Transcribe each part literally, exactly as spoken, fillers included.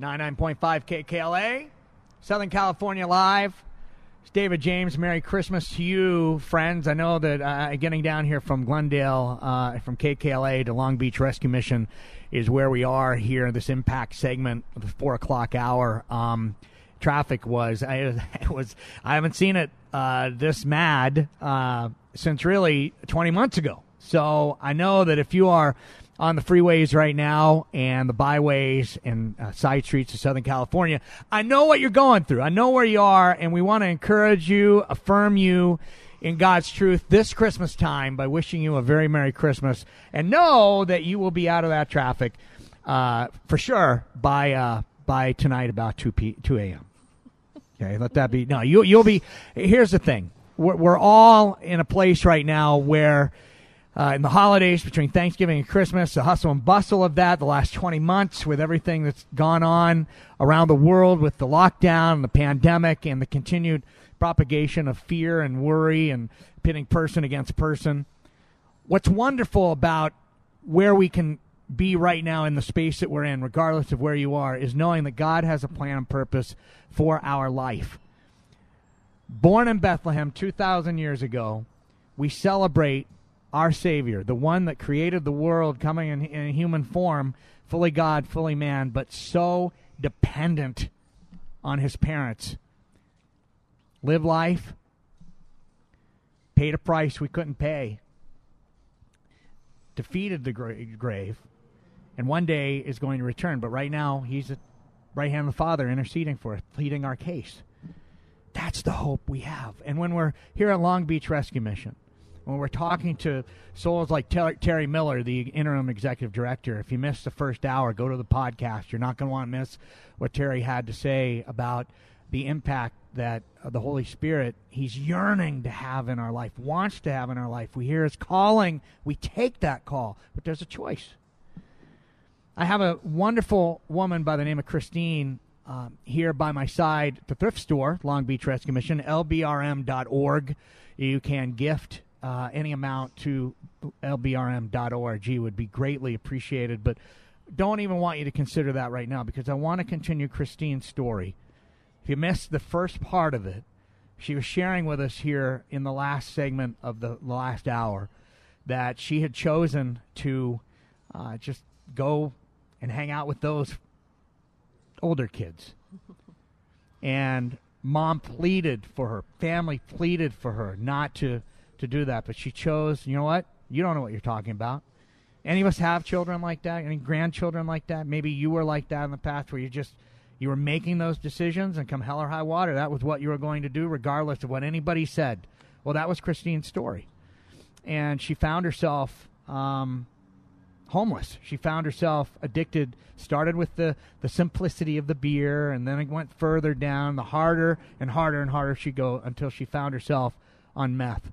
ninety-nine point five K K L A, Southern California Live. It's David James. Merry Christmas to you, friends. I know that uh, getting down here from Glendale, uh, from K K L A to Long Beach Rescue Mission is where we are here in this impact segment of the four o'clock hour. Um, traffic was I, it was, I haven't seen it uh, this mad uh, since really twenty months ago. So I know that if you are on the freeways right now and the byways and uh, side streets of Southern California, I know what you're going through. I know where you are, and we want to encourage you, affirm you in God's truth this Christmas time by wishing you a very Merry Christmas, and know that you will be out of that traffic uh, for sure by uh, by tonight about two p two a m Okay, let that be. No, you, you'll be. Here's the thing: we're, we're all in a place right now where. Uh, in the holidays, between Thanksgiving and Christmas, the hustle and bustle of that, the last twenty months with everything that's gone on around the world with the lockdown and the pandemic and the continued propagation of fear and worry and pitting person against person. What's wonderful about where we can be right now in the space that we're in, regardless of where you are, is knowing that God has a plan and purpose for our life. Born in Bethlehem two thousand years ago, we celebrate our Savior, the one that created the world, coming in, in human form, fully God, fully man, but so dependent on his parents. Live life, paid a price we couldn't pay, defeated the gra- grave, and one day is going to return. But right now, he's at the right hand of the Father, interceding for us, pleading our case. That's the hope we have. And when we're here at Long Beach Rescue Mission, when we're talking to souls like Terry Miller, the interim executive director, if you missed the first hour, go to the podcast. You're not going to want to miss what Terry had to say about the impact that the Holy Spirit, he's yearning to have in our life, wants to have in our life. We hear his calling. We take that call, but there's a choice. I have a wonderful woman by the name of Christine um, here by my side at the thrift store, Long Beach Rescue Mission, L B R M dot org. You can gift Uh, any amount to L B R M dot org would be greatly appreciated, but don't even want you to consider that right now because I want to continue Christine's story. If you missed the first part of it, she was sharing with us here in the last segment of the last hour that she had chosen to uh, just go and hang out with those older kids. And mom pleaded for her, family pleaded for her not to to do that, but she chose, you know what? You don't know what you're talking about. Any of us have children like that? Any grandchildren like that? Maybe you were like that in the past where you just, you were making those decisions and come hell or high water, that was what you were going to do regardless of what anybody said. Well, that was Christine's story. And she found herself um, homeless. She found herself addicted, started with the, the simplicity of the beer, and then it went further down, the harder and harder and harder she'd go until she found herself on meth.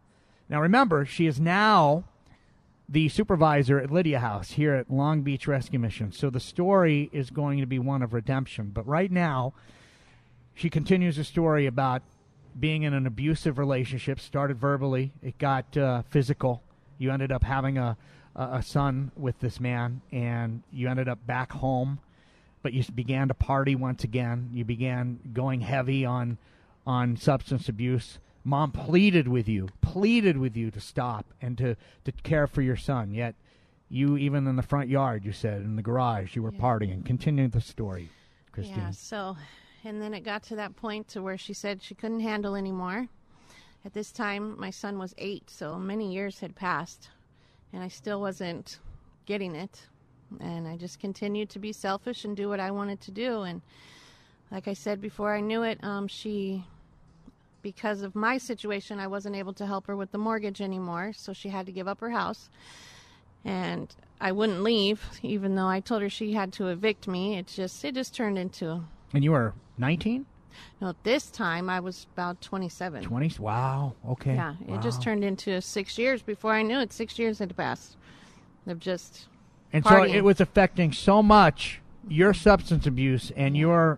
Now, remember, she is now the supervisor at Lydia House here at Long Beach Rescue Mission. So the story is going to be one of redemption. But right now, she continues a story about being in an abusive relationship, started verbally. It got uh, physical. You ended up having a, a son with this man, and you ended up back home. But you began to party once again. You began going heavy on on substance abuse. Mom pleaded with you, pleaded with you to stop and to, to care for your son. Yet you, even in the front yard, you said, in the garage, you were yeah. partying. Continue the story, Christine. Yeah, so, and then it got to that point to where she said she couldn't handle anymore. At this time, my son was eight, so many years had passed, and I still wasn't getting it. And I just continued to be selfish and do what I wanted to do. And like I said before, I knew it, um, she... because of my situation, I wasn't able to help her with the mortgage anymore, so she had to give up her house. And I wouldn't leave, even though I told her she had to evict me. It just it just turned into... And you were nineteen? No, this time I was about twenty-seven. twenty? Wow, okay. Yeah, wow. It just turned into six years. Before I knew it, six years had passed of just And partying. So it was affecting so much your substance abuse and your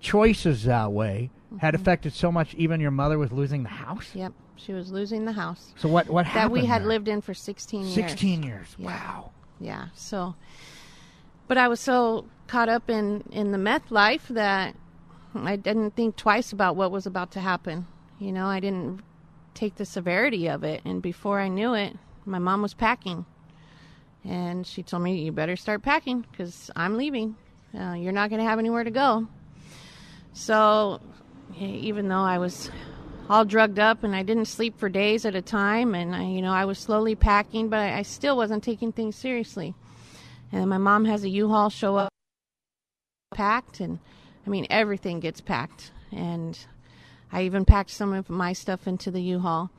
choices that way. Had affected so much, even your mother was losing the house? Yep, she was losing the house. So what, what happened? That we had there? lived in for sixteen years. sixteen years, yeah. Wow. Yeah, so But I was so caught up in, in the meth life that I didn't think twice about what was about to happen. You know, I didn't take the severity of it. And before I knew it, my mom was packing. And she told me, you better start packing because I'm leaving. Uh, you're not going to have anywhere to go. So even though I was all drugged up and I didn't sleep for days at a time, and I, you know, I was slowly packing, but I, I still wasn't taking things seriously. And my mom has a U-Haul show up packed, and I mean, everything gets packed. And I even packed some of my stuff into the U-Haul.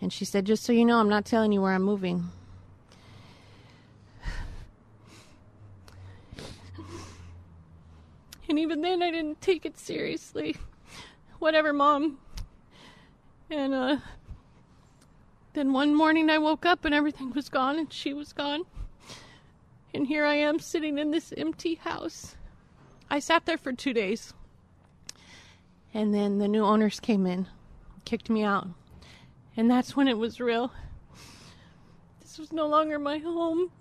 And she said, just so you know, I'm not telling you where I'm moving. And even then, I didn't take it seriously. Whatever, Mom. And uh, then one morning I woke up and everything was gone and she was gone. And here I am sitting in this empty house. I sat there for two days. And then the new owners came in, kicked me out. And that's when it was real. This was no longer my home.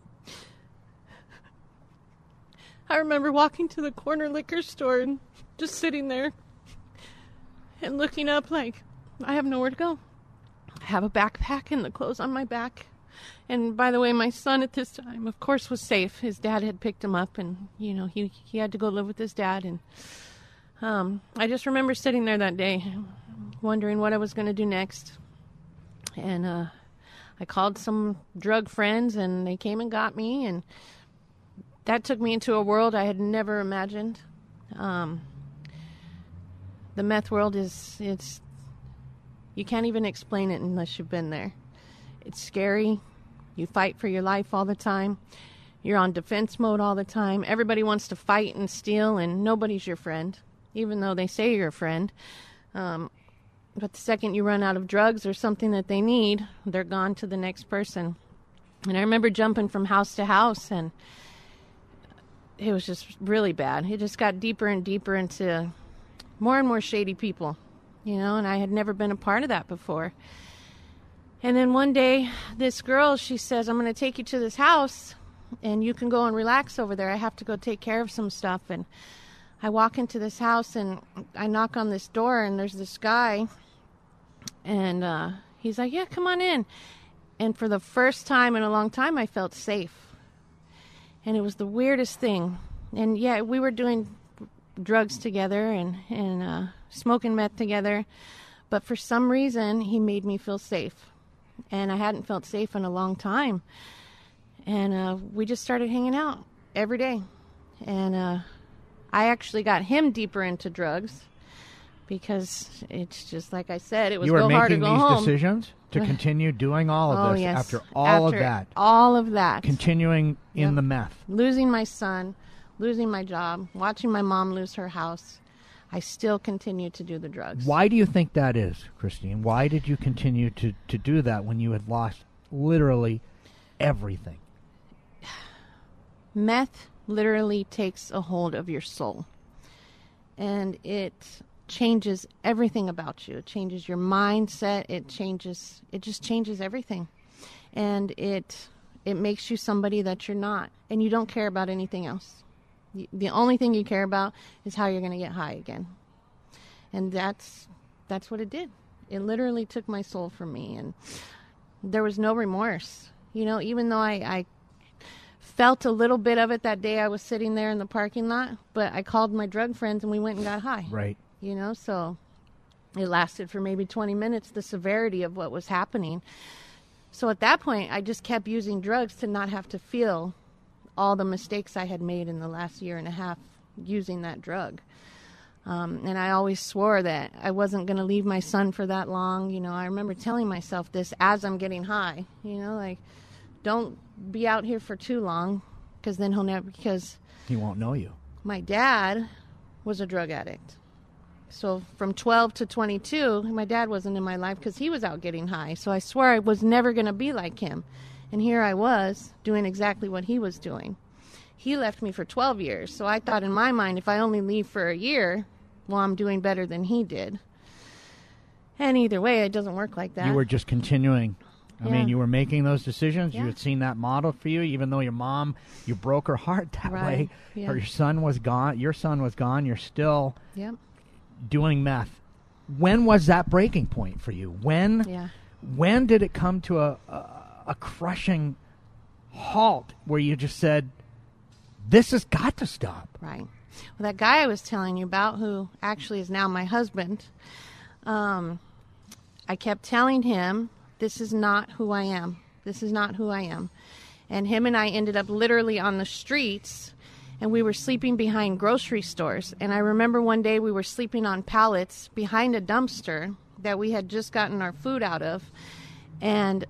I remember walking to the corner liquor store and just sitting there and looking up like, I have nowhere to go. I have a backpack and the clothes on my back. And by the way, my son at this time, of course, was safe. His dad had picked him up and, you know, he, he had to go live with his dad. And um, I just remember sitting there that day wondering what I was going to do next. And uh, I called some drug friends and they came and got me, and that took me into a world I had never imagined. Um, the meth world is, it's, you can't even explain it unless you've been there. It's scary. You fight for your life all the time. You're on defense mode all the time. Everybody wants to fight and steal, and nobody's your friend, even though they say you're a friend. Um, but the second you run out of drugs or something that they need, they're gone to the next person. And I remember jumping from house to house, and it was just really bad. It just got deeper and deeper into more and more shady people, you know, and I had never been a part of that before. And then one day, this girl, she says, I'm going to take you to this house, and you can go and relax over there. I have to go take care of some stuff. And I walk into this house, and I knock on this door, and there's this guy, and uh, he's like, yeah, come on in. And for the first time in a long time, I felt safe. And it was the weirdest thing. And yeah, we were doing drugs together and, and uh, smoking meth together. But for some reason, he made me feel safe. And I hadn't felt safe in a long time. And uh, we just started hanging out every day. And uh, I actually got him deeper into drugs because it's just like I said, it was go hard to go home. You were making these decisions? To continue doing all of oh, this yes. after all after of that. all of that. Continuing in yep. the meth. Losing my son, losing my job, watching my mom lose her house. I still continue to do the drugs. Why do you think that is, Christine? Why did you continue to, to do that when you had lost literally everything? Meth literally takes a hold of your soul. And it changes everything about you. It changes your mindset. It changes, it just changes everything. And it, it makes you somebody that you're not. And you don't care about anything else. The only thing you care about is how you're going to get high again. And that's, that's what it did. It literally took my soul from me. And there was no remorse. You know, even though I, I felt a little bit of it that day I was sitting there in the parking lot, but I called my drug friends and we went and got high. Right. You know, so it lasted for maybe twenty minutes, the severity of what was happening. So at that point, I just kept using drugs to not have to feel all the mistakes I had made in the last year and a half using that drug. Um, and I always swore that I wasn't going to leave my son for that long. You know, I remember telling myself this as I'm getting high, you know, like, don't be out here for too long because then he'll never, because he won't know you. My dad was a drug addict. So from twelve to twenty-two, my dad wasn't in my life because he was out getting high. So I swear I was never going to be like him. And here I was doing exactly what he was doing. He left me for twelve years. So I thought in my mind, if I only leave for a year, well, I'm doing better than he did. And either way, it doesn't work like that. You were just continuing I yeah. mean, you were making those decisions. Yeah. You had seen that model for you, even though your mom, you broke her heart that right. way. Yeah. Or your son was gone. Your son was gone. You're still yep. doing meth. When was that breaking point for you? When yeah. when did it come to a, a, a crushing halt where you just said, this has got to stop? Right. Well, that guy I was telling you about, who actually is now my husband, um, I kept telling him, this is not who I am. This is not who I am. And him and I ended up literally on the streets, and we were sleeping behind grocery stores. And I remember one day we were sleeping on pallets behind a dumpster that we had just gotten our food out of. And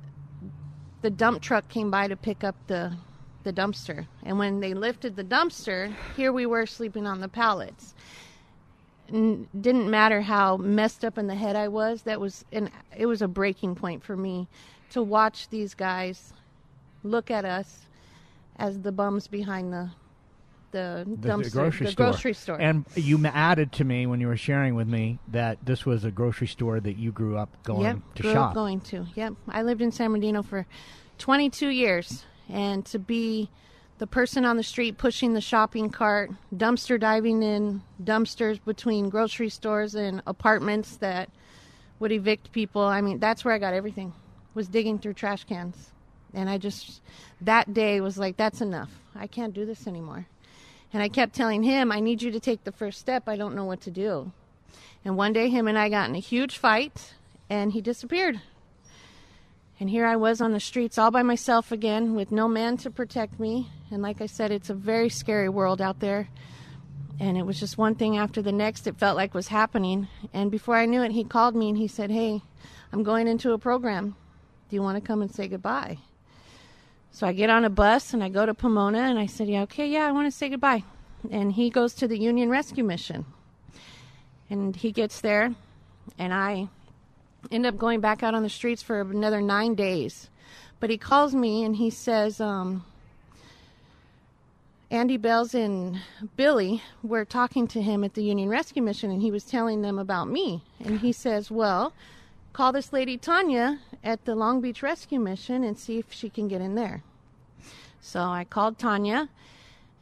the dump truck came by to pick up the, the dumpster. And when they lifted the dumpster, here we were sleeping on the pallets. N- didn't matter how messed up in the head I was, that was an, it was a breaking point for me to watch these guys look at us as the bums behind the the, the, dumpster, the, grocery, the store. grocery store. And you added to me when you were sharing with me that this was a grocery store that you grew up going yep, to grew shop. Up going to, yep. I lived in San Bernardino for twenty-two years, and to be the person on the street pushing the shopping cart, dumpster diving in dumpsters between grocery stores and apartments that would evict people. I mean, that's where I got everything, was digging through trash cans. And I just, that day was like, that's enough. I can't do this anymore. And I kept telling him, I need you to take the first step. I don't know what to do. And one day him and I got in a huge fight, and he disappeared. And here I was on the streets all by myself again with no man to protect me. And like I said, it's a very scary world out there. And it was just one thing after the next, it felt like was happening. And before I knew it, he called me and he said, hey, I'm going into a program. Do you want to come and say goodbye? So I get on a bus and I go to Pomona, and I said, yeah, okay, yeah, I want to say goodbye. And he goes to the Union Rescue Mission. And he gets there, and I end up going back out on the streets for another nine days. But he calls me and he says, um, Andy Bells and Billy were talking to him at the Union Rescue Mission, and he was telling them about me. And he says, well, call this lady Tanya at the Long Beach Rescue Mission and see if she can get in there. So I called Tanya,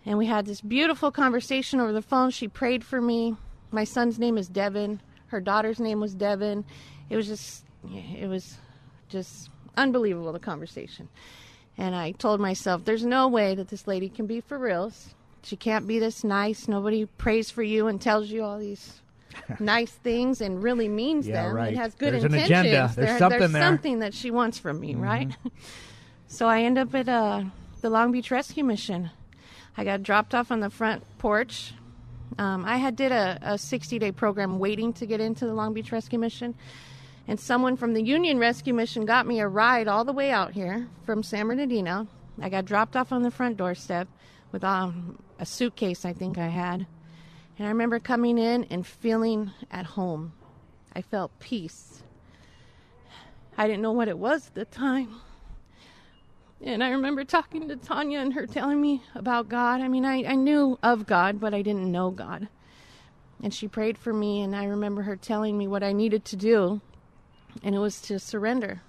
and we had this beautiful conversation over the phone. She prayed for me. My son's name is Devin. Her daughter's name was Devin. It was just, it was just unbelievable, the conversation. And I told myself, there's no way that this lady can be for reals. She can't be this nice. Nobody prays for you and tells you all these nice things and really means yeah, them. Right. It has good there's intentions. There's an agenda. There's there, something there's there. There's something that she wants from me, mm-hmm. right? So I end up at uh, the Long Beach Rescue Mission. I got dropped off on the front porch. Um, I had did a, a sixty-day program waiting to get into the Long Beach Rescue Mission. And someone from the Union Rescue Mission got me a ride all the way out here from San Bernardino. I got dropped off on the front doorstep with um, a suitcase I think I had. And I remember coming in and feeling at home. I felt peace. I didn't know what it was at the time. And I remember talking to Tanya and her telling me about God. I mean, I, I knew of God, but I didn't know God. And she prayed for me, and I remember her telling me what I needed to do. And it was to surrender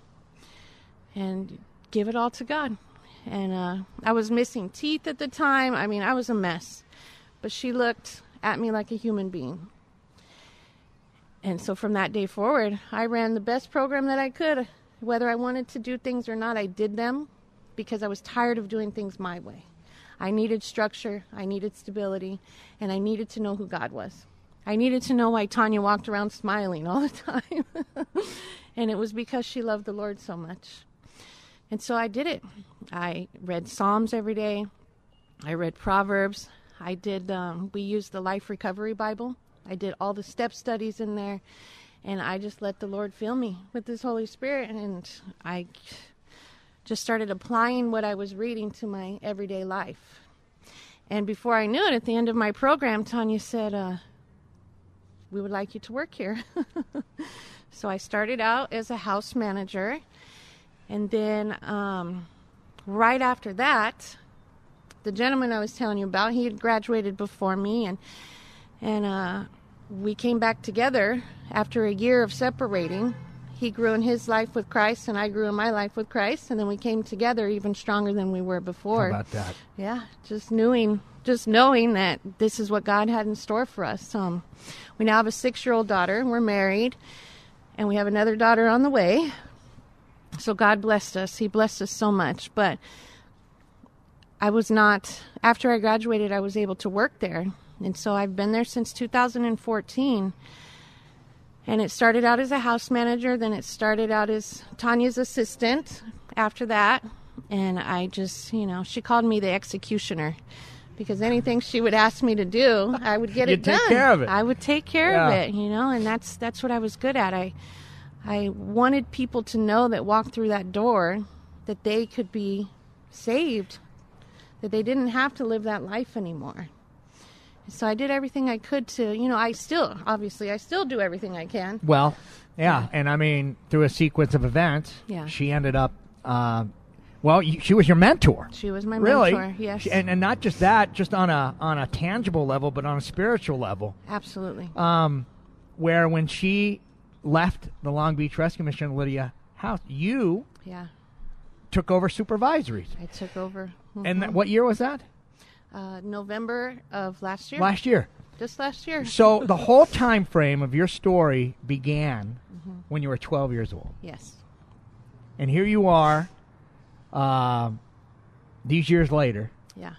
and give it all to God. And uh, I was missing teeth at the time. I mean, I was a mess. But she looked at me like a human being. And so from that day forward, I ran the best program that I could. Whether I wanted to do things or not, I did them because I was tired of doing things my way. I needed structure. I needed stability. And I needed to know who God was. I needed to know why Tanya walked around smiling all the time. And it was because she loved the Lord so much. And so I did it. I read Psalms every day. I read Proverbs. I did, um, we used the Life Recovery Bible. I did all the step studies in there. And I just let the Lord fill me with His Holy Spirit. And I just started applying what I was reading to my everyday life. And before I knew it, at the end of my program, Tanya said, uh, we would like you to work here. So I started out as a house manager. And then um, right after that, the gentleman I was telling you about, he had graduated before me. And, and uh, we came back together after a year of separating. he grew in his life with Christ, and I grew in my life with Christ, and then we came together even stronger than we were before. How about that? Yeah, just knowing, just knowing that this is what God had in store for us. Um, we now have a six-year-old daughter, and we're married, and we have another daughter on the way. So God blessed us. He blessed us so much. But I was not, after I graduated, I was able to work there. And so I've been there since two thousand fourteen. And it started out as a house manager. Then it started out as Tanya's assistant after that. And I just, you know, she called me the executioner because anything she would ask me to do, I would get it done. You'd take care of it. I would take care yeah. of it, you know, and that's that's what I was good at. I, I wanted people to know that walked through that door that they could be saved, that they didn't have to live that life anymore. So I did everything I could to, you know, I still, obviously, I still do everything I can. Well, yeah, yeah. And I mean, through a sequence of events, yeah. she ended up, uh, well, you, she was your mentor. She was my really. mentor, yes. She, and, and not just that, just on a on a tangible level, but on a spiritual level. Absolutely. Um, where when she left the Long Beach Rescue Mission, Lydia House, you yeah. took over supervisories. I took over. Mm-hmm. And th- what year was that? Uh, November of last year. Last year. Just last year. So the whole time frame of your story began mm-hmm. when you were twelve years old. Yes. And here you are, uh, these years later. Yeah.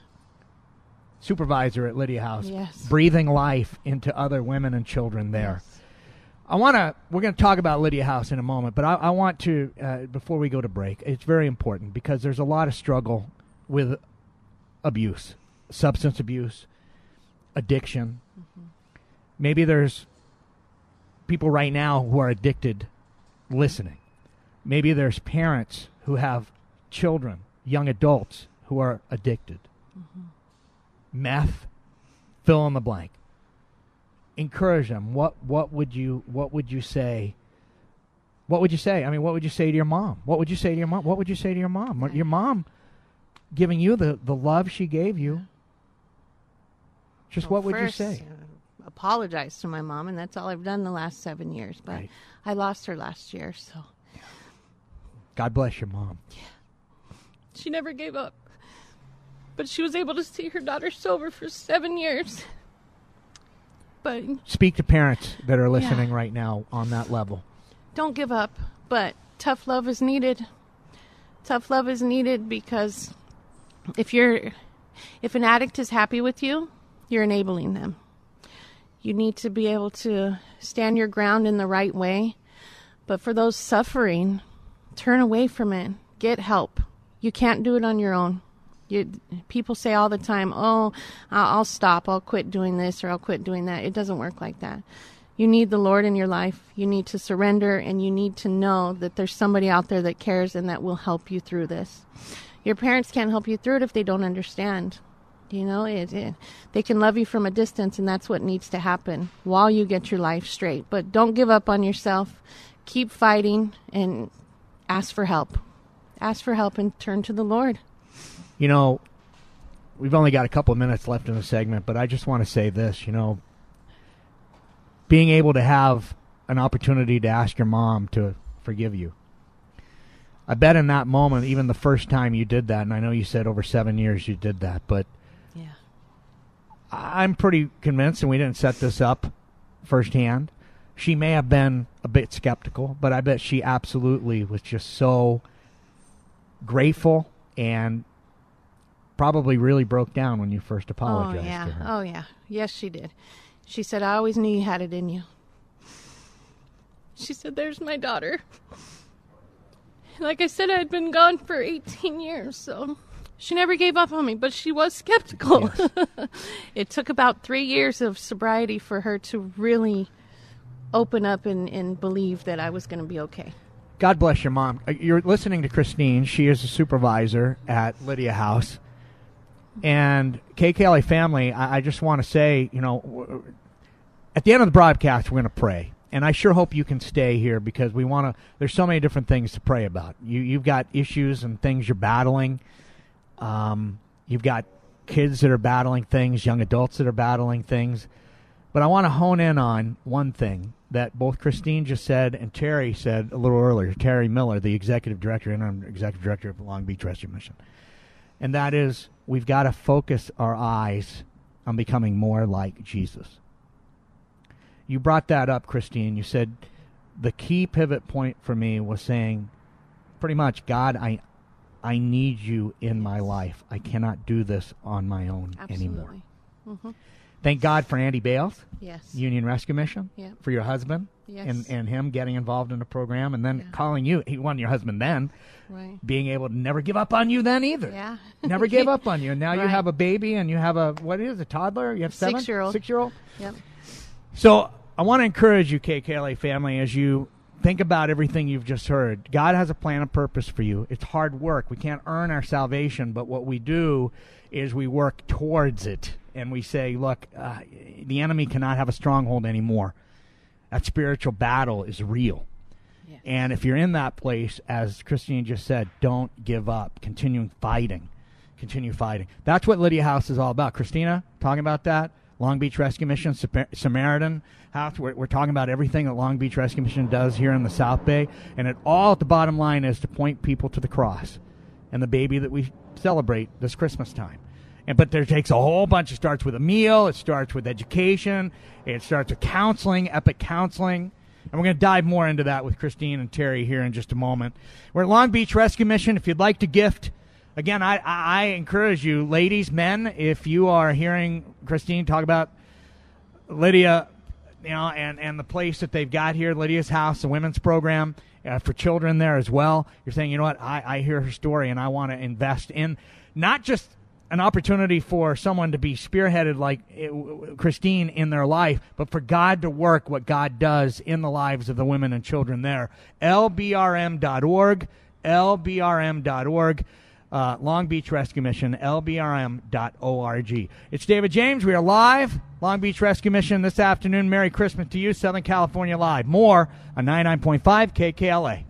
Supervisor at Lydia House. Yes. Breathing life into other women and children there. Yes. I want to, we're going to talk about Lydia House in a moment, but I, I want to, uh, before we go to break, it's very important because there's a lot of struggle with abuse. Substance abuse, addiction. Mm-hmm. Maybe there's people right now who are addicted listening. Maybe there's parents who have children, young adults who are addicted. Mm-hmm. Meth, fill in the blank. Encourage them. What what would you what would you say? What would you say? I mean, what would you say to your mom? What would you say to your mom? What would you say to your mom? Okay. Your mom giving you the, the love she gave you. Just well, what would first, you say? Uh, apologize to my mom, and that's all I've done the last seven years. But right. I lost her last year, so. God bless your mom. Yeah. She never gave up. But she was able to see her daughter sober for seven years. But speak to parents that are listening yeah. right now on that level. Don't give up, but tough love is needed. Tough love is needed because if you're, if an addict is happy with you, you're enabling them. You need to be able to stand your ground in the right way. But for those suffering, turn away from it. Get help. You can't do it on your own. You, people say all the time, oh, I'll stop. I'll quit doing this or I'll quit doing that. It doesn't work like that. You need the Lord in your life. You need to surrender, and you need to know that there's somebody out there that cares and that will help you through this. Your parents can't help you through it if they don't understand. You know, it, it, they can love you from a distance, and that's what needs to happen while you get your life straight. But don't give up on yourself. Keep fighting and ask for help. Ask for help and turn to the Lord. You know, we've only got a couple of minutes left in the segment, but I just want to say this, you know, being able to have an opportunity to ask your mom to forgive you. I bet in that moment, even the first time you did that, and I know you said over seven years you did that, but yeah, I'm pretty convinced, and we didn't set this up firsthand, she may have been a bit skeptical, but I bet she absolutely was just so grateful and probably really broke down when you first apologized oh, yeah. to her. Oh, yeah. Yes, she did. She said, I always knew you had it in you. She said, there's my daughter. Like I said, I had been gone for eighteen years, so she never gave up on me, but she was skeptical. Yes. It took about three years of sobriety for her to really open up and, and believe that I was going to be okay. God bless your mom. You're listening to Christine. She is a supervisor at Lydia House. And K K L A family, I, I just want to say, you know, w- at the end of the broadcast, we're going to pray. And I sure hope you can stay here because we want to, there's so many different things to pray about. You, you've got issues and things you're battling. Um, you've got kids that are battling things, young adults that are battling things. But I want to hone in on one thing that both Christine just said and Terry said a little earlier, Terry Miller, the executive director, interim executive director of the Long Beach Rescue Mission. And that is, we've got to focus our eyes on becoming more like Jesus. You brought that up, Christine. You said the key pivot point for me was saying, pretty much, God, I I need you in yes. my life. I cannot do this on my own Absolutely. anymore. Mm-hmm. Thank God for Andy Bales, yes. Union Rescue Mission, yeah. for your husband yes. and, and him getting involved in the program and then yeah. calling you. He wasn't your husband then. Right. Being able to never give up on you then either. Yeah. Never gave up on you. And now right. you have a baby and you have a, what is it, a toddler? You have seven? Six-year-old. Six-year-old? Yep. So I want to encourage you, K K L A family, as you think about everything you've just heard. God has a plan and purpose for you. It's hard work. We can't earn our salvation, but what we do is we work towards it. And we say, look, uh, the enemy cannot have a stronghold anymore. That spiritual battle is real. Yes. And if you're in that place, as Christine just said, don't give up. Continue fighting. Continue fighting. That's what Lydia House is all about. Christina, talking about that. Long Beach Rescue Mission, Samaritan House. We're, we're talking about everything that Long Beach Rescue Mission does here in the South Bay. And it all at the bottom line is to point people to the cross and the baby that we celebrate this Christmas time. And, but there takes a whole bunch. It starts with a meal. It starts with education. It starts with counseling, epic counseling. And we're going to dive more into that with Christine and Terry here in just a moment. We're at Long Beach Rescue Mission. If you'd like to gift, again, I, I encourage you, ladies, men, if you are hearing Christine talk about Lydia, you know, and, and the place that they've got here, Lydia's House, the women's program uh, for children there as well, you're saying, you know what, I, I hear her story and I want to invest in not just an opportunity for someone to be spearheaded like Christine in their life, but for God to work what God does in the lives of the women and children there. L B R M dot org, L B R M dot org, uh, Long Beach Rescue Mission, L B R M dot org. It's David James. We are live, Long Beach Rescue Mission this afternoon. Merry Christmas to you, Southern California Live. More on ninety-nine point five K K L A.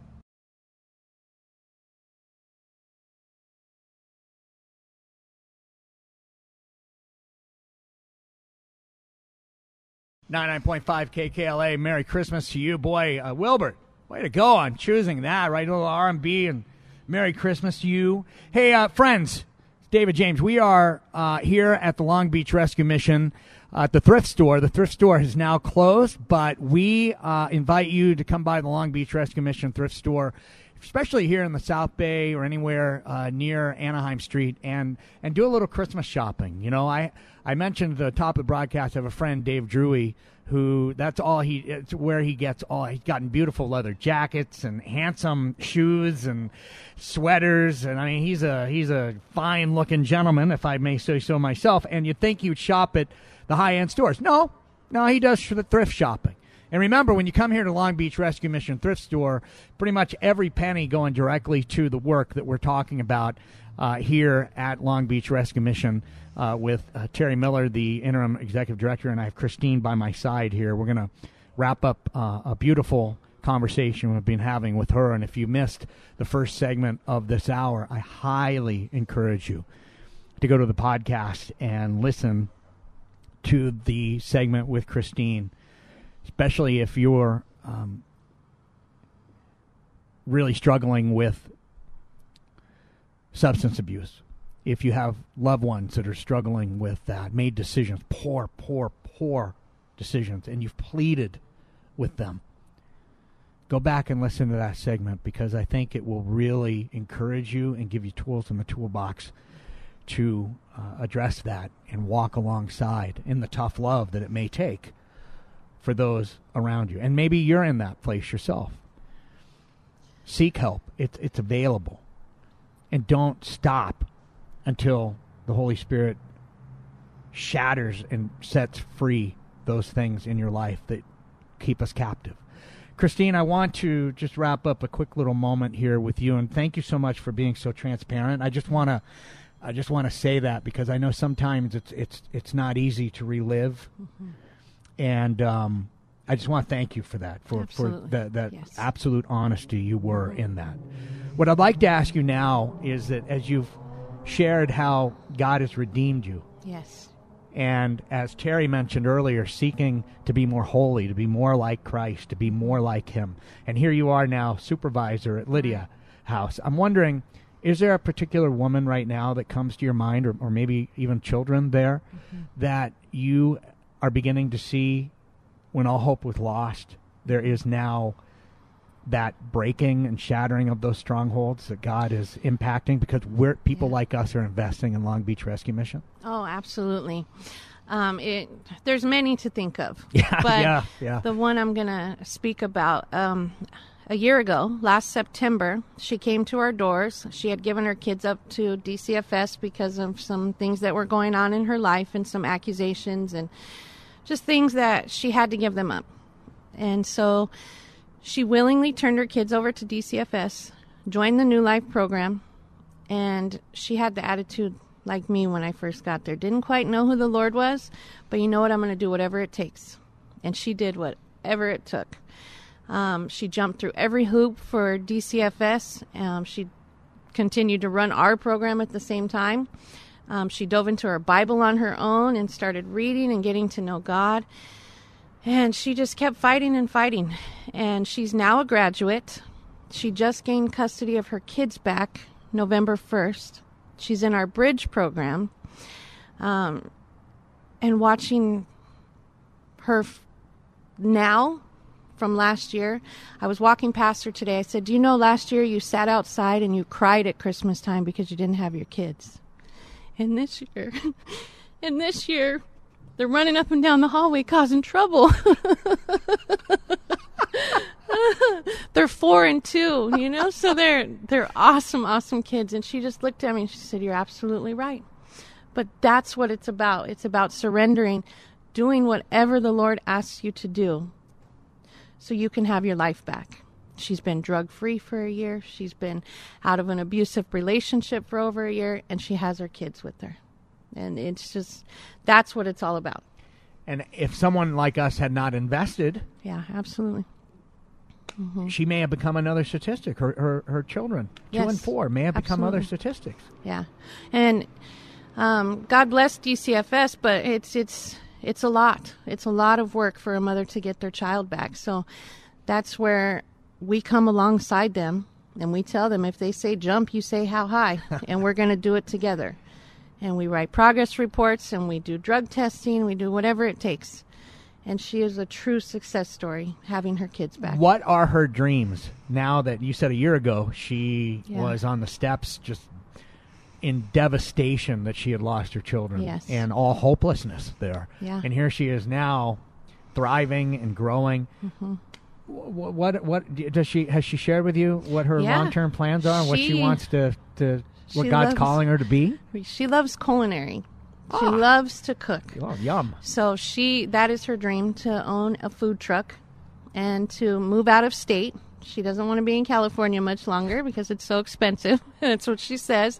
ninety-nine point five K K L A. Merry Christmas to you, boy. Uh, Wilbert, way to go on choosing that, right? A little R and B and Merry Christmas to you. Hey, uh, friends, it's David James. We are uh, here at the Long Beach Rescue Mission uh, at the thrift store. The thrift store has now closed, but we uh, invite you to come by the Long Beach Rescue Mission thrift store, especially here in the South Bay or anywhere uh, near Anaheim Street, and, and do a little Christmas shopping. You know, I, I mentioned at the top of the broadcast, I have a friend, Dave Drewy, who that's all he, it's where he gets all, he's gotten beautiful leather jackets and handsome shoes and sweaters. And I mean, he's a, he's a fine looking gentleman, if I may say so myself. And you'd think he would shop at the high end stores. No, no, he does the thrift shopping. And remember, when you come here to Long Beach Rescue Mission Thrift Store, pretty much every penny going directly to the work that we're talking about uh, here at Long Beach Rescue Mission uh, with uh, Terry Miller, the interim executive director, and I have Christine by my side here. We're going to wrap up uh, a beautiful conversation we've been having with her. And if you missed the first segment of this hour, I highly encourage you to go to the podcast and listen to the segment with Christine, especially if you're um, really struggling with substance abuse, if you have loved ones that are struggling with that, made decisions, poor, poor, poor decisions, and you've pleaded with them. Go back and listen to that segment, because I think it will really encourage you and give you tools in the toolbox to uh, address that and walk alongside in the tough love that it may take for those around you. And maybe you're in that place yourself. Seek help. It's it's available. And don't stop until the Holy Spirit shatters and sets free those things in your life that keep us captive. Christine, I want to just wrap up a quick little moment here with you, and thank you so much for being so transparent. I just want to I just want to say that, because I know sometimes it's it's it's not easy to relive. Mm-hmm. And um, I just want to thank you for that, for, Absolutely. for the, that yes. absolute honesty you were in that. What I'd like to ask you now is that as you've shared how God has redeemed you, yes, And as Terry mentioned earlier, seeking to be more holy, to be more like Christ, to be more like him. And here you are now, supervisor at Lydia House. I'm wondering, is there a particular woman right now that comes to your mind, or, or maybe even children there, mm-hmm. that you are beginning to see when all hope was lost, there is now that breaking and shattering of those strongholds that God is impacting because we're people yeah. like us are investing in Long Beach Rescue Mission? Oh, absolutely. Um, it, there's many to think of. Yeah, but yeah, yeah. The one I'm going to speak about, um, a year ago, last September, she came to our doors. She had given her kids up to D C F S because of some things that were going on in her life and some accusations and just things that she had to give them up. And so she willingly turned her kids over to D C F S, joined the New Life program, and she had the attitude like me when I first got there. Didn't quite know who the Lord was, but you know what, I'm going to do whatever it takes. And she did whatever it took. Um, she jumped through every hoop for D C F S. Um, she continued to run our program at the same time. Um, she dove into her Bible on her own and started reading and getting to know God. And she just kept fighting and fighting. And she's now a graduate. She just gained custody of her kids back November first. She's in our bridge program. Um, and watching her f- now from last year, I was walking past her today. I said, do you know last year you sat outside and you cried at Christmas time because you didn't have your kids? And this year, and this year, they're running up and down the hallway causing trouble. They're four and two, you know, so they're they're awesome, awesome kids. And she just looked at me and she said, you're absolutely right. But that's what it's about. It's about surrendering, doing whatever the Lord asks you to do so you can have your life back. She's been drug-free for a year. She's been out of an abusive relationship for over a year, and she has her kids with her. And it's just, that's what it's all about. And if someone like us had not invested. Yeah, absolutely. Mm-hmm. She may have become another statistic. Her her, her children, two yes, and four, may have absolutely. become other statistics. Yeah. And um, God bless D C F S, but it's it's it's a lot. It's a lot of work for a mother to get their child back. So that's where we come alongside them, and we tell them, if they say jump, you say how high, and we're going to do it together. And we write progress reports, and we do drug testing, we do whatever it takes. And she is a true success story, having her kids back. What are her dreams now that you said a year ago she yeah. was on the steps just in devastation that she had lost her children yes. and all hopelessness there? Yeah. And here she is now thriving and growing. Mm-hmm. What, what what does she has she shared with you what her yeah. long-term plans are, she, what she wants to, to what God's loves, calling her to be? She loves culinary. Ah. She loves to cook. Oh, yum. So she that is her dream, to own a food truck and to move out of state. She doesn't want to be in California much longer because it's so expensive. That's what she says.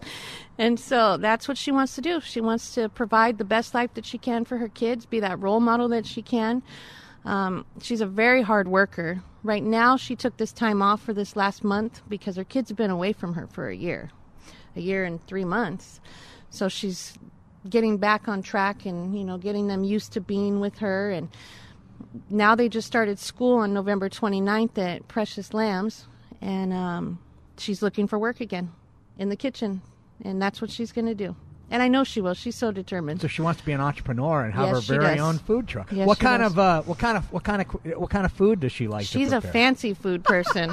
And so that's what she wants to do. She wants to provide the best life that she can for her kids, be that role model that she can. Um, she's a very hard worker. Right now, she took this time off for this last month because her kids have been away from her for a year, a year and three months. So she's getting back on track and, you know, getting them used to being with her. And now they just started school on November twenty-ninth at Precious Lambs. And um, she's looking for work again in the kitchen. And that's what she's going to do. And I know she will. She's so determined. So she wants to be an entrepreneur and have yes, her very own food truck. Yes, what kind does. of uh, what kind of what kind of what kind of food does she like? She's to prepare? a fancy food person.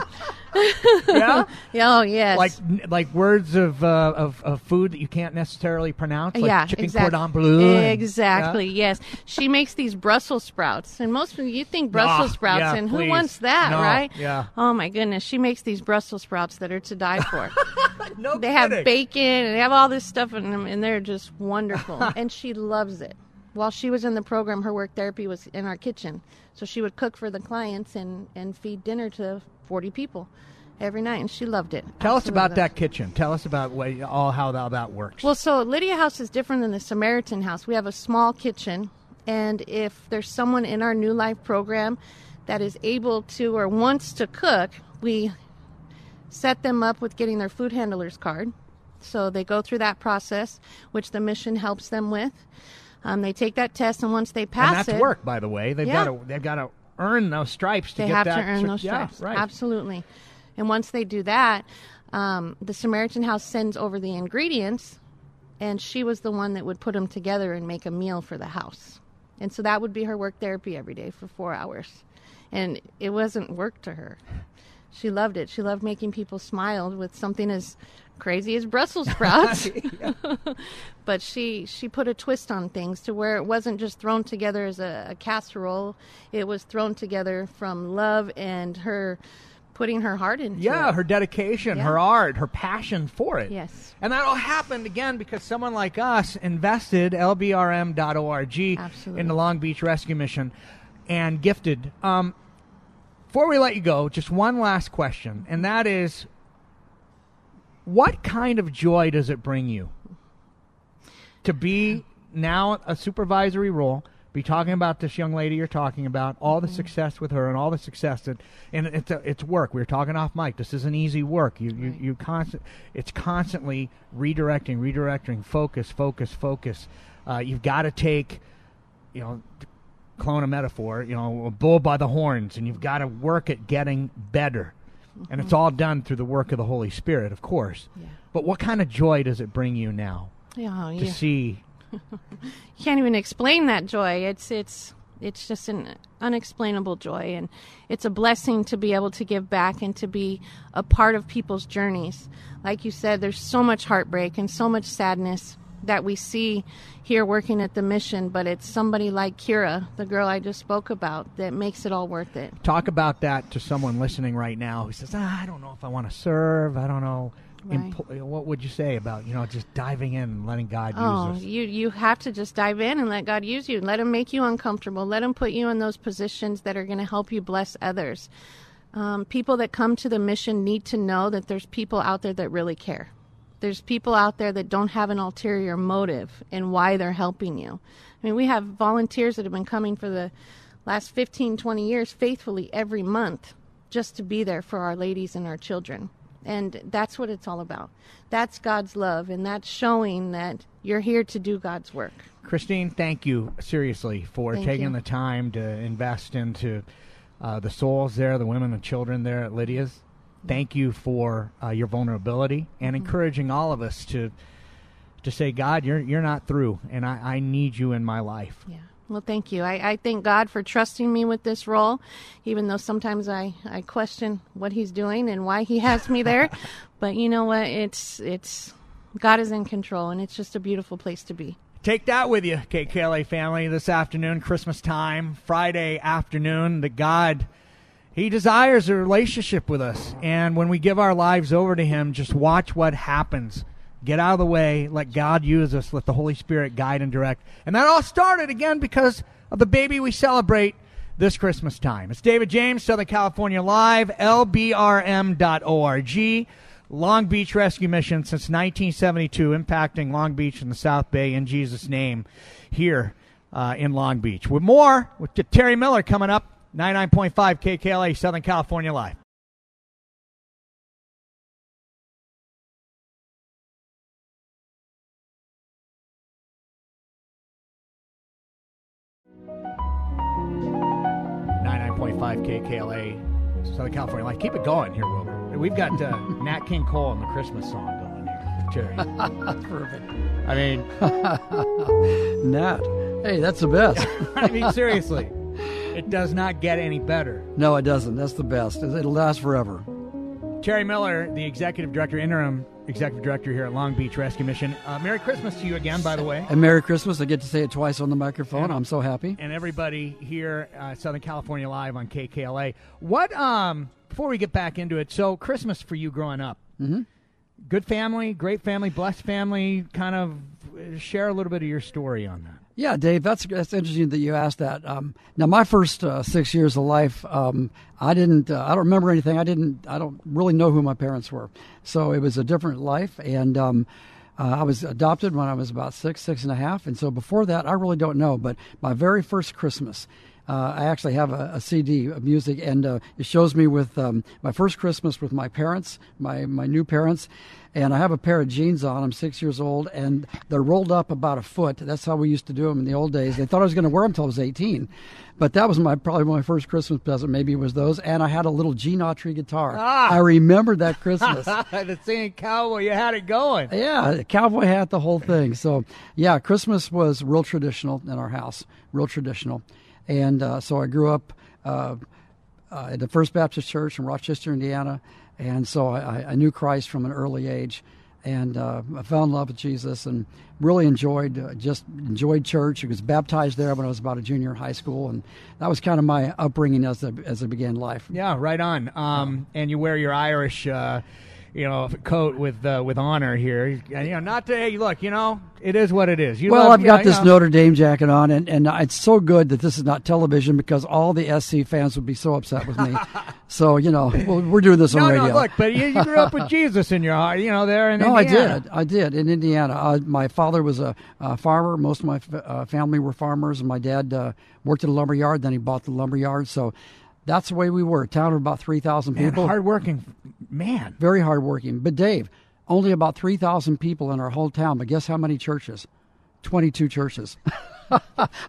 Yeah. Oh yes. Like like words of uh, of of food that you can't necessarily pronounce. Like yeah. Chicken exactly. cordon bleu. Exactly. And, yeah. Yes. She makes these Brussels sprouts, and most of you think Brussels oh, sprouts, yeah, and please. who wants that, no, right? Yeah. Oh my goodness, she makes these Brussels sprouts that are to die for. No they kidding. have bacon and they have all this stuff in them, and they're just wonderful. And she loves it. While she was in the program, her work therapy was in our kitchen. So she would cook for the clients and, and feed dinner to forty people every night, and she loved it. Tell Absolutely us about loved. that kitchen. Tell us about what, all how that, that works. Well, so Lydia House is different than the Samaritan House. We have a small kitchen, and if there's someone in our New Life program that is able to or wants to cook, we set them up with getting their food handler's card. So they go through that process, which the mission helps them with. Um, they take that test, and once they pass it... And that's it, work, by the way. They've yeah. got to they've got to earn those stripes to they get that... They have to earn cer- those stripes, yeah, right. Absolutely. And once they do that, um, the Samaritan House sends over the ingredients, and she was the one that would put them together and make a meal for the house. And so that would be her work therapy every day for four hours. And it wasn't work to her. She loved it. She loved making people smile with something as... crazy as Brussels sprouts. But she she put a twist on things to where it wasn't just thrown together as a, a casserole. It was thrown together from love and her putting her heart into yeah, it. Yeah, her dedication, yeah. her art, her passion for it. Yes. And that all happened, again, because someone like us invested, L B R M dot org, absolutely, in the Long Beach Rescue Mission and gifted. Um, before we let you go, just one last question, and that is, what kind of joy does it bring you to be now a supervisory role, be talking about this young lady you're talking about, all the mm-hmm. success with her and all the success that, and it's a, it's work. We were talking off mic. This isn't easy work. You, right. you, you constant, it's constantly redirecting, redirecting, focus, focus, focus. Uh, you've got to take, you know, clone a metaphor, you know, a bull by the horns, and you've got to work at getting better. Mm-hmm. And it's all done through the work of the Holy Spirit, of course. Yeah. But what kind of joy does it bring you now yeah, to yeah. see? You can't even explain that joy. It's it's it's just an unexplainable joy, and it's a blessing to be able to give back and to be a part of people's journeys. Like you said, there's so much heartbreak and so much sadness that we see here working at the mission, but it's somebody like Kira, the girl I just spoke about, that makes it all worth it. Talk about that to someone listening right now who says, ah, I don't know if I want to serve. I don't know. Right. Imp- what would you say about, you know, just diving in and letting God oh, use us? You, you have to just dive in and let God use you. Let him make you uncomfortable. Let him put you in those positions that are going to help you bless others. Um, people that come to the mission need to know that there's people out there that really care. There's people out there that don't have an ulterior motive in why they're helping you. I mean, we have volunteers that have been coming for the last fifteen, twenty years faithfully every month just to be there for our ladies and our children. And that's what it's all about. That's God's love, and that's showing that you're here to do God's work. Christine, thank you, seriously, for thank taking you. the time to invest into uh, the souls there, the women and children there at Lydia's. Thank you for uh, your vulnerability and encouraging all of us to to say, God, you're you're not through, and I, I need you in my life. Yeah. Well, thank you. I, I thank God for trusting me with this role, even though sometimes I, I question what he's doing and why he has me there. But you know what? It's it's God is in control, and it's just a beautiful place to be. Take that with you, K K L A family, this afternoon, Christmas time, Friday afternoon, that God... He desires a relationship with us, and when we give our lives over to him, just watch what happens. Get out of the way. Let God use us. Let the Holy Spirit guide and direct. And that all started, again, because of the baby we celebrate this Christmas time. It's David James, Southern California Live, L B R M dot org, Long Beach Rescue Mission since nineteen seventy-two, impacting Long Beach and the South Bay in Jesus' name here uh, in Long Beach. With more, with Terry Miller coming up. ninety-nine point five K K L A, Southern California Live. ninety-nine point five K K L A, Southern California Live. Keep it going here, Wilbur. We've got uh, Nat King Cole and the Christmas song going here, Jerry. Perfect. I mean, Nat. Hey, that's the best. I mean, seriously. It does not get any better. No, it doesn't. That's the best. It'll last forever. Terry Miller, the executive director, interim executive director here at Long Beach Rescue Mission. Uh, Merry Christmas to you again, by the way. And Merry Christmas. I get to say it twice on the microphone. And I'm so happy. And everybody here uh, Southern California Live on K K L A. What, um, before we get back into it, so Christmas for you growing up. Mm-hmm. Good family, great family, blessed family. Kind of share a little bit of your story on that. Yeah, Dave, that's that's interesting that you asked that. Um, now, my first uh, six years of life, um, I didn't, uh, I don't remember anything. I didn't, I don't really know who my parents were. So it was a different life, and um, uh, I was adopted when I was about six, six and a half. And so before that, I really don't know. But my very first Christmas, Uh, I actually have a, a C D of music, and uh, it shows me with um, my first Christmas with my parents, my, my new parents, and I have a pair of jeans on. I'm six years old, and they're rolled up about a foot. That's how we used to do them in the old days. They thought I was going to wear them until I was eighteen, but that was my probably my first Christmas present. Maybe it was those, and I had a little Gene Autry guitar. Ah. I remembered that Christmas. The singing cowboy, you had it going. Yeah, cowboy hat, the whole thing. So, yeah, Christmas was real traditional in our house, real traditional. And uh, so I grew up uh, uh, at the First Baptist Church in Rochester, Indiana. And so I, I knew Christ from an early age. And uh, I fell in love with Jesus and really enjoyed uh, just enjoyed church. I was baptized there when I was about a junior in high school. And that was kind of my upbringing as I, as I began life. Yeah, right on. Um, and you wear your Irish uh you know, coat with uh, with honor here. And, you know, not to, hey, look, you know, it is what it is. You well, love, I've you got know, this you know. Notre Dame jacket on, and, and it's so good that this is not television because all the S C fans would be so upset with me. So, you know, well, we're doing this no, on radio. No, look, but you, you grew up with Jesus in your heart, you know, there in no, Indiana. No, I did. I did, in Indiana. Uh, my father was a uh, farmer. Most of my f- uh, family were farmers, and my dad uh, worked at a lumber yard. Then he bought the lumber yard, so... That's the way we were. A town of about three thousand people. Man, hardworking, man. Very hardworking. But, Dave, only about three thousand people in our whole town. But guess how many churches? twenty-two churches.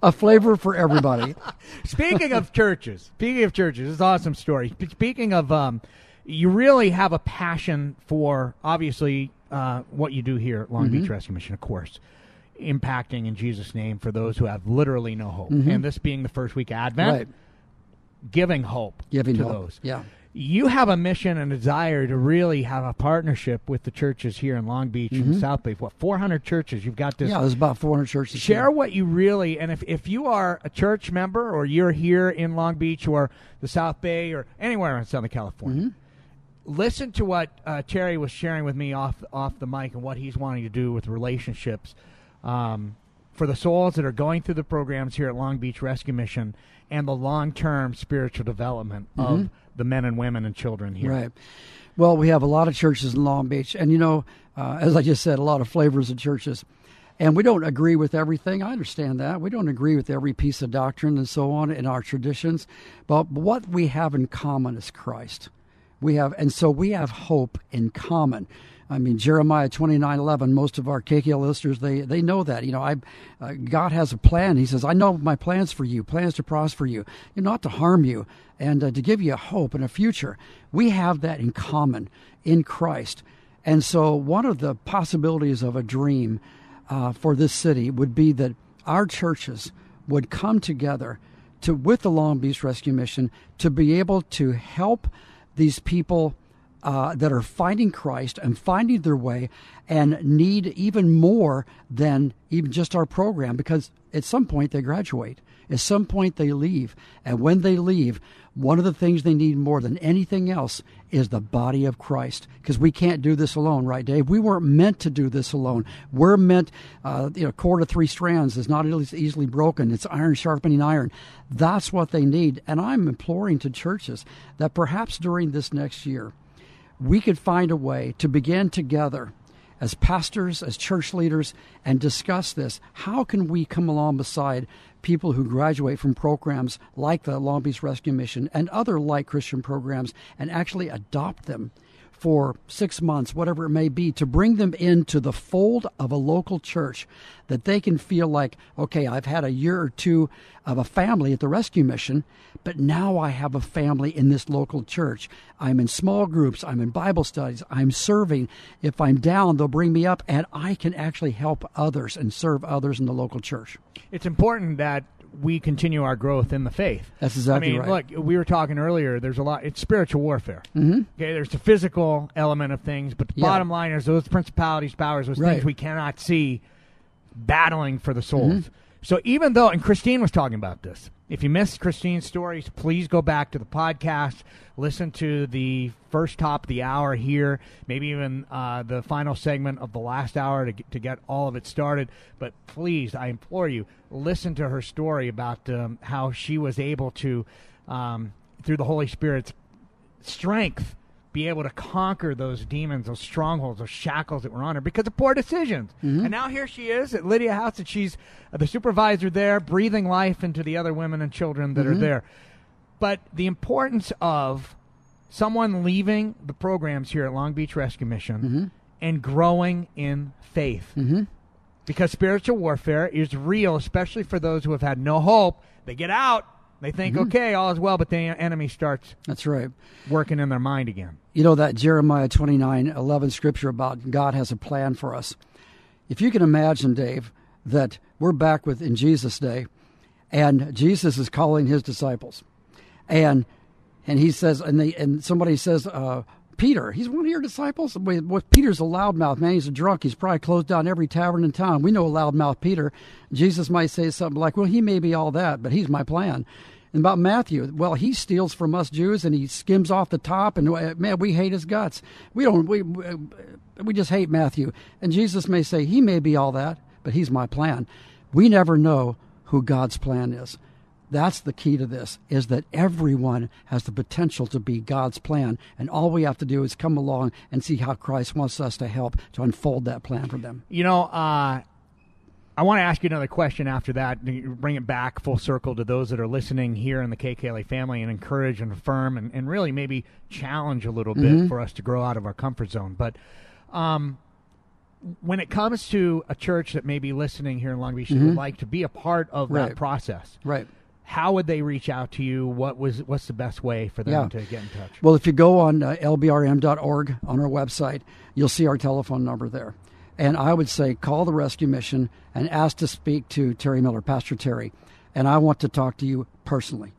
A flavor for everybody. Speaking of churches, speaking of churches, it's an awesome story. Speaking of, um, you really have a passion for, obviously, uh, what you do here at Long mm-hmm. Beach Rescue Mission, of course. Impacting in Jesus' name for those who have literally no hope. Mm-hmm. And this being the first week of Advent. Right. Giving hope giving to hope. Those. Yeah. You have a mission and desire to really have a partnership with the churches here in Long Beach mm-hmm. and South Bay. What, four hundred churches? You've got this. Yeah, there's about four hundred churches. Share here. What you really, and if, if you are a church member or you're here in Long Beach or the South Bay or anywhere in Southern California, mm-hmm. listen to what uh, Terry was sharing with me off, off the mic and what he's wanting to do with relationships um, for the souls that are going through the programs here at Long Beach Rescue Mission and the long-term spiritual development mm-hmm. of the men and women and children here. Right. Well, we have a lot of churches in Long Beach, and, you know, uh, as I just said, a lot of flavors of churches. And we don't agree with everything. I understand that. We don't agree with every piece of doctrine and so on in our traditions. But what we have in common is Christ. We have, and so we have hope in common. I mean, Jeremiah twenty-nine eleven, most of our K K L A listeners, they, they know that. You know, I, uh, God has a plan. He says, I know my plans for you, plans to prosper you, not to harm you, and uh, to give you a hope and a future. We have that in common in Christ. And so one of the possibilities of a dream uh, for this city would be that our churches would come together to with the Long Beach Rescue Mission to be able to help these people Uh, that are finding Christ and finding their way and need even more than even just our program, because at some point they graduate. At some point they leave. And when they leave, one of the things they need more than anything else is the body of Christ, because we can't do this alone, right, Dave? We weren't meant to do this alone. We're meant, uh, you know, cord of three strands is not easily broken. It's iron sharpening iron. That's what they need. And I'm imploring to churches that perhaps during this next year, we could find a way to begin together as pastors, as church leaders, and discuss this. How can we come along beside people who graduate from programs like the Long Beach Rescue Mission and other like Christian programs and actually adopt them for six months, whatever it may be, to bring them into the fold of a local church that they can feel like, okay, I've had a year or two of a family at the rescue mission, but now I have a family in this local church. I'm in small groups. I'm in Bible studies. I'm serving. If I'm down, they'll bring me up, and I can actually help others and serve others in the local church. It's important that we continue our growth in the faith. That's exactly right. I mean, right. Look, we were talking earlier, there's a lot, it's spiritual warfare. Mm-hmm. Okay, there's the physical element of things, but the yeah. bottom line is those principalities, powers, those right. things we cannot see battling for the souls. Mm-hmm. So even though, and Christine was talking about this, if you missed Christine's stories, please go back to the podcast, listen to the first top of the hour here, maybe even uh, the final segment of the last hour to get, to get all of it started. But please, I implore you, listen to her story about um, how she was able to, um, through the Holy Spirit's strength, be able to conquer those demons, those strongholds, those shackles that were on her because of poor decisions. Mm-hmm. And now here she is at Lydia House, and she's the supervisor there, breathing life into the other women and children that mm-hmm. are there. But the importance of someone leaving the programs here at Long Beach Rescue Mission mm-hmm. and growing in faith. Mm-hmm. Because spiritual warfare is real, especially for those who have had no hope. They get out. They think, mm-hmm. okay, all is well, but the enemy starts That's right. working in their mind again. You know that Jeremiah twenty-nine eleven scripture about God has a plan for us. If you can imagine, Dave, that we're back with in Jesus' day, and Jesus is calling his disciples. And and he says, and they, and somebody says, uh, Peter, he's one of your disciples? Well, Peter's a loudmouth, man. He's a drunk. He's probably closed down every tavern in town. We know a loudmouth Peter. Jesus might say something like, well, he may be all that, but he's my plan. And about Matthew, well, he steals from us Jews, and he skims off the top, and man, we hate his guts. We don't, we we just hate Matthew. And Jesus may say, he may be all that, but he's my plan. We never know who God's plan is. That's the key to this, is that everyone has the potential to be God's plan, and all we have to do is come along and see how Christ wants us to help to unfold that plan for them. You know, uh... I want to ask you another question after that, bring it back full circle to those that are listening here in the K K L A family, and encourage and affirm and, and really maybe challenge a little bit mm-hmm. for us to grow out of our comfort zone. But um, when it comes to a church that may be listening here in Long Beach mm-hmm. that would like to be a part of right. that process, right? How would they reach out to you? What was What's the best way for them yeah. to get in touch? Well, if you go on uh, L B R M dot org on our website, you'll see our telephone number there. And I would say call the rescue mission and ask to speak to Terry Miller, Pastor Terry. And I want to talk to you personally.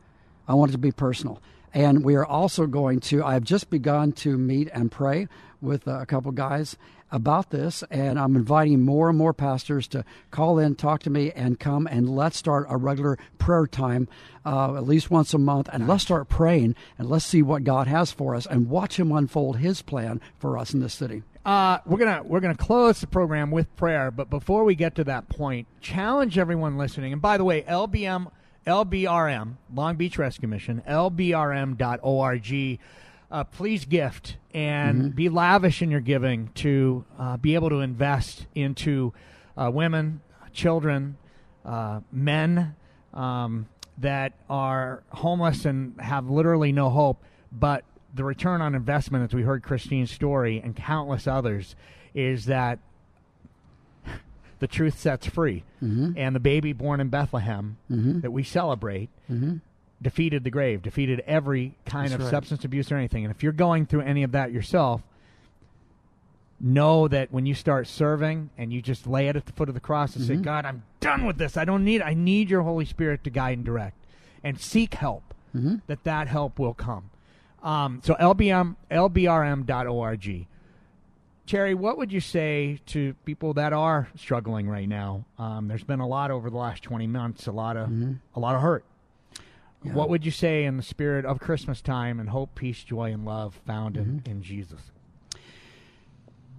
I want it to be personal. And we are also going to, I've just begun to meet and pray with a couple guys about this. And I'm inviting more and more pastors to call in, talk to me, and come. And let's start a regular prayer time uh, at least once a month. And let's start praying. And let's see what God has for us and watch him unfold his plan for us in this city. Uh, we're gonna we're gonna close the program with prayer, but before we get to that point, challenge everyone listening. And by the way, L B M, L B R M, Long Beach Rescue Mission, L B R M dot org. Uh, please gift and mm-hmm. be lavish in your giving to uh, be able to invest into uh, women, children, uh, men um, that are homeless and have literally no hope, but the return on investment, as we heard Christine's story and countless others, is that the truth sets free. Mm-hmm. And the baby born in Bethlehem mm-hmm. that we celebrate mm-hmm. defeated the grave, defeated every kind That's of right. substance abuse or anything. And if you're going through any of that yourself, know that when you start serving and you just lay it at the foot of the cross and mm-hmm. say, God, I'm done with this. I don't need it. I need your Holy Spirit to guide and direct. And seek help, mm-hmm. that that help will come. Um, so L B M, L B R M dot org. Terry, what would you say to people that are struggling right now? Um, there's been a lot over the last twenty months, a lot of mm-hmm. a lot of hurt. Yeah. What would you say in the spirit of Christmas time and hope, peace, joy, and love found mm-hmm. in, in Jesus?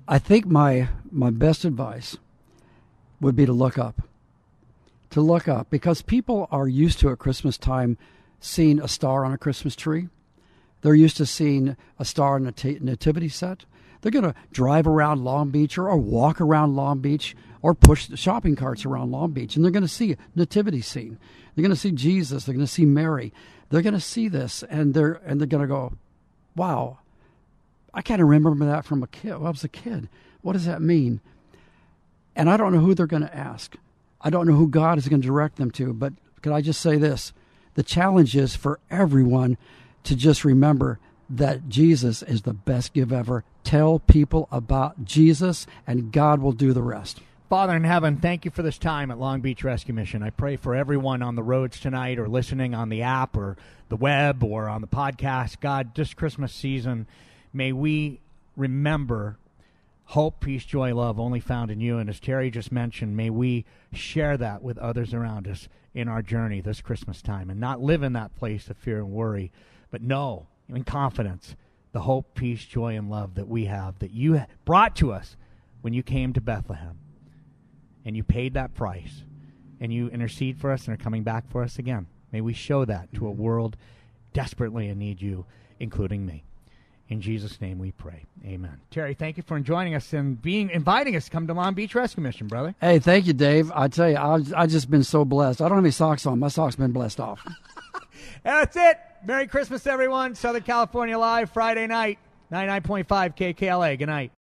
I think my my best advice would be to look up. To look up, because people are used to at Christmas time seeing a star on a Christmas tree. They're used to seeing a star in a nativity set. They're going to drive around Long Beach or, or walk around Long Beach or push the shopping carts around Long Beach, and they're going to see a nativity scene. They're going to see Jesus. They're going to see Mary. They're going to see this, and they're and they're going to go, wow, I kind of remember that from a kid. When I was a kid. What does that mean? And I don't know who they're going to ask. I don't know who God is going to direct them to, but can I just say this? The challenge is for everyone to just remember that Jesus is the best gift ever. Tell people about Jesus, and God will do the rest. Father in heaven, thank you for this time at Long Beach Rescue Mission. I pray for everyone on the roads tonight or listening on the app or the web or on the podcast. God, this Christmas season, may we remember hope, peace, joy, love only found in you. And as Terry just mentioned, may we share that with others around us in our journey this Christmas time and not live in that place of fear and worry, but know in confidence the hope, peace, joy, and love that we have, that you brought to us when you came to Bethlehem. And you paid that price. And you intercede for us and are coming back for us again. May we show that to a world desperately in need you, including me. In Jesus' name we pray. Amen. Terry, thank you for joining us and being inviting us to come to Long Beach Rescue Mission, brother. Hey, thank you, Dave. I tell you, I've, I've just been so blessed. I don't have any socks on. My socks have been blessed off. That's it. Merry Christmas, everyone. Southern California Live, Friday night, ninety-nine point five K K L A. Good night.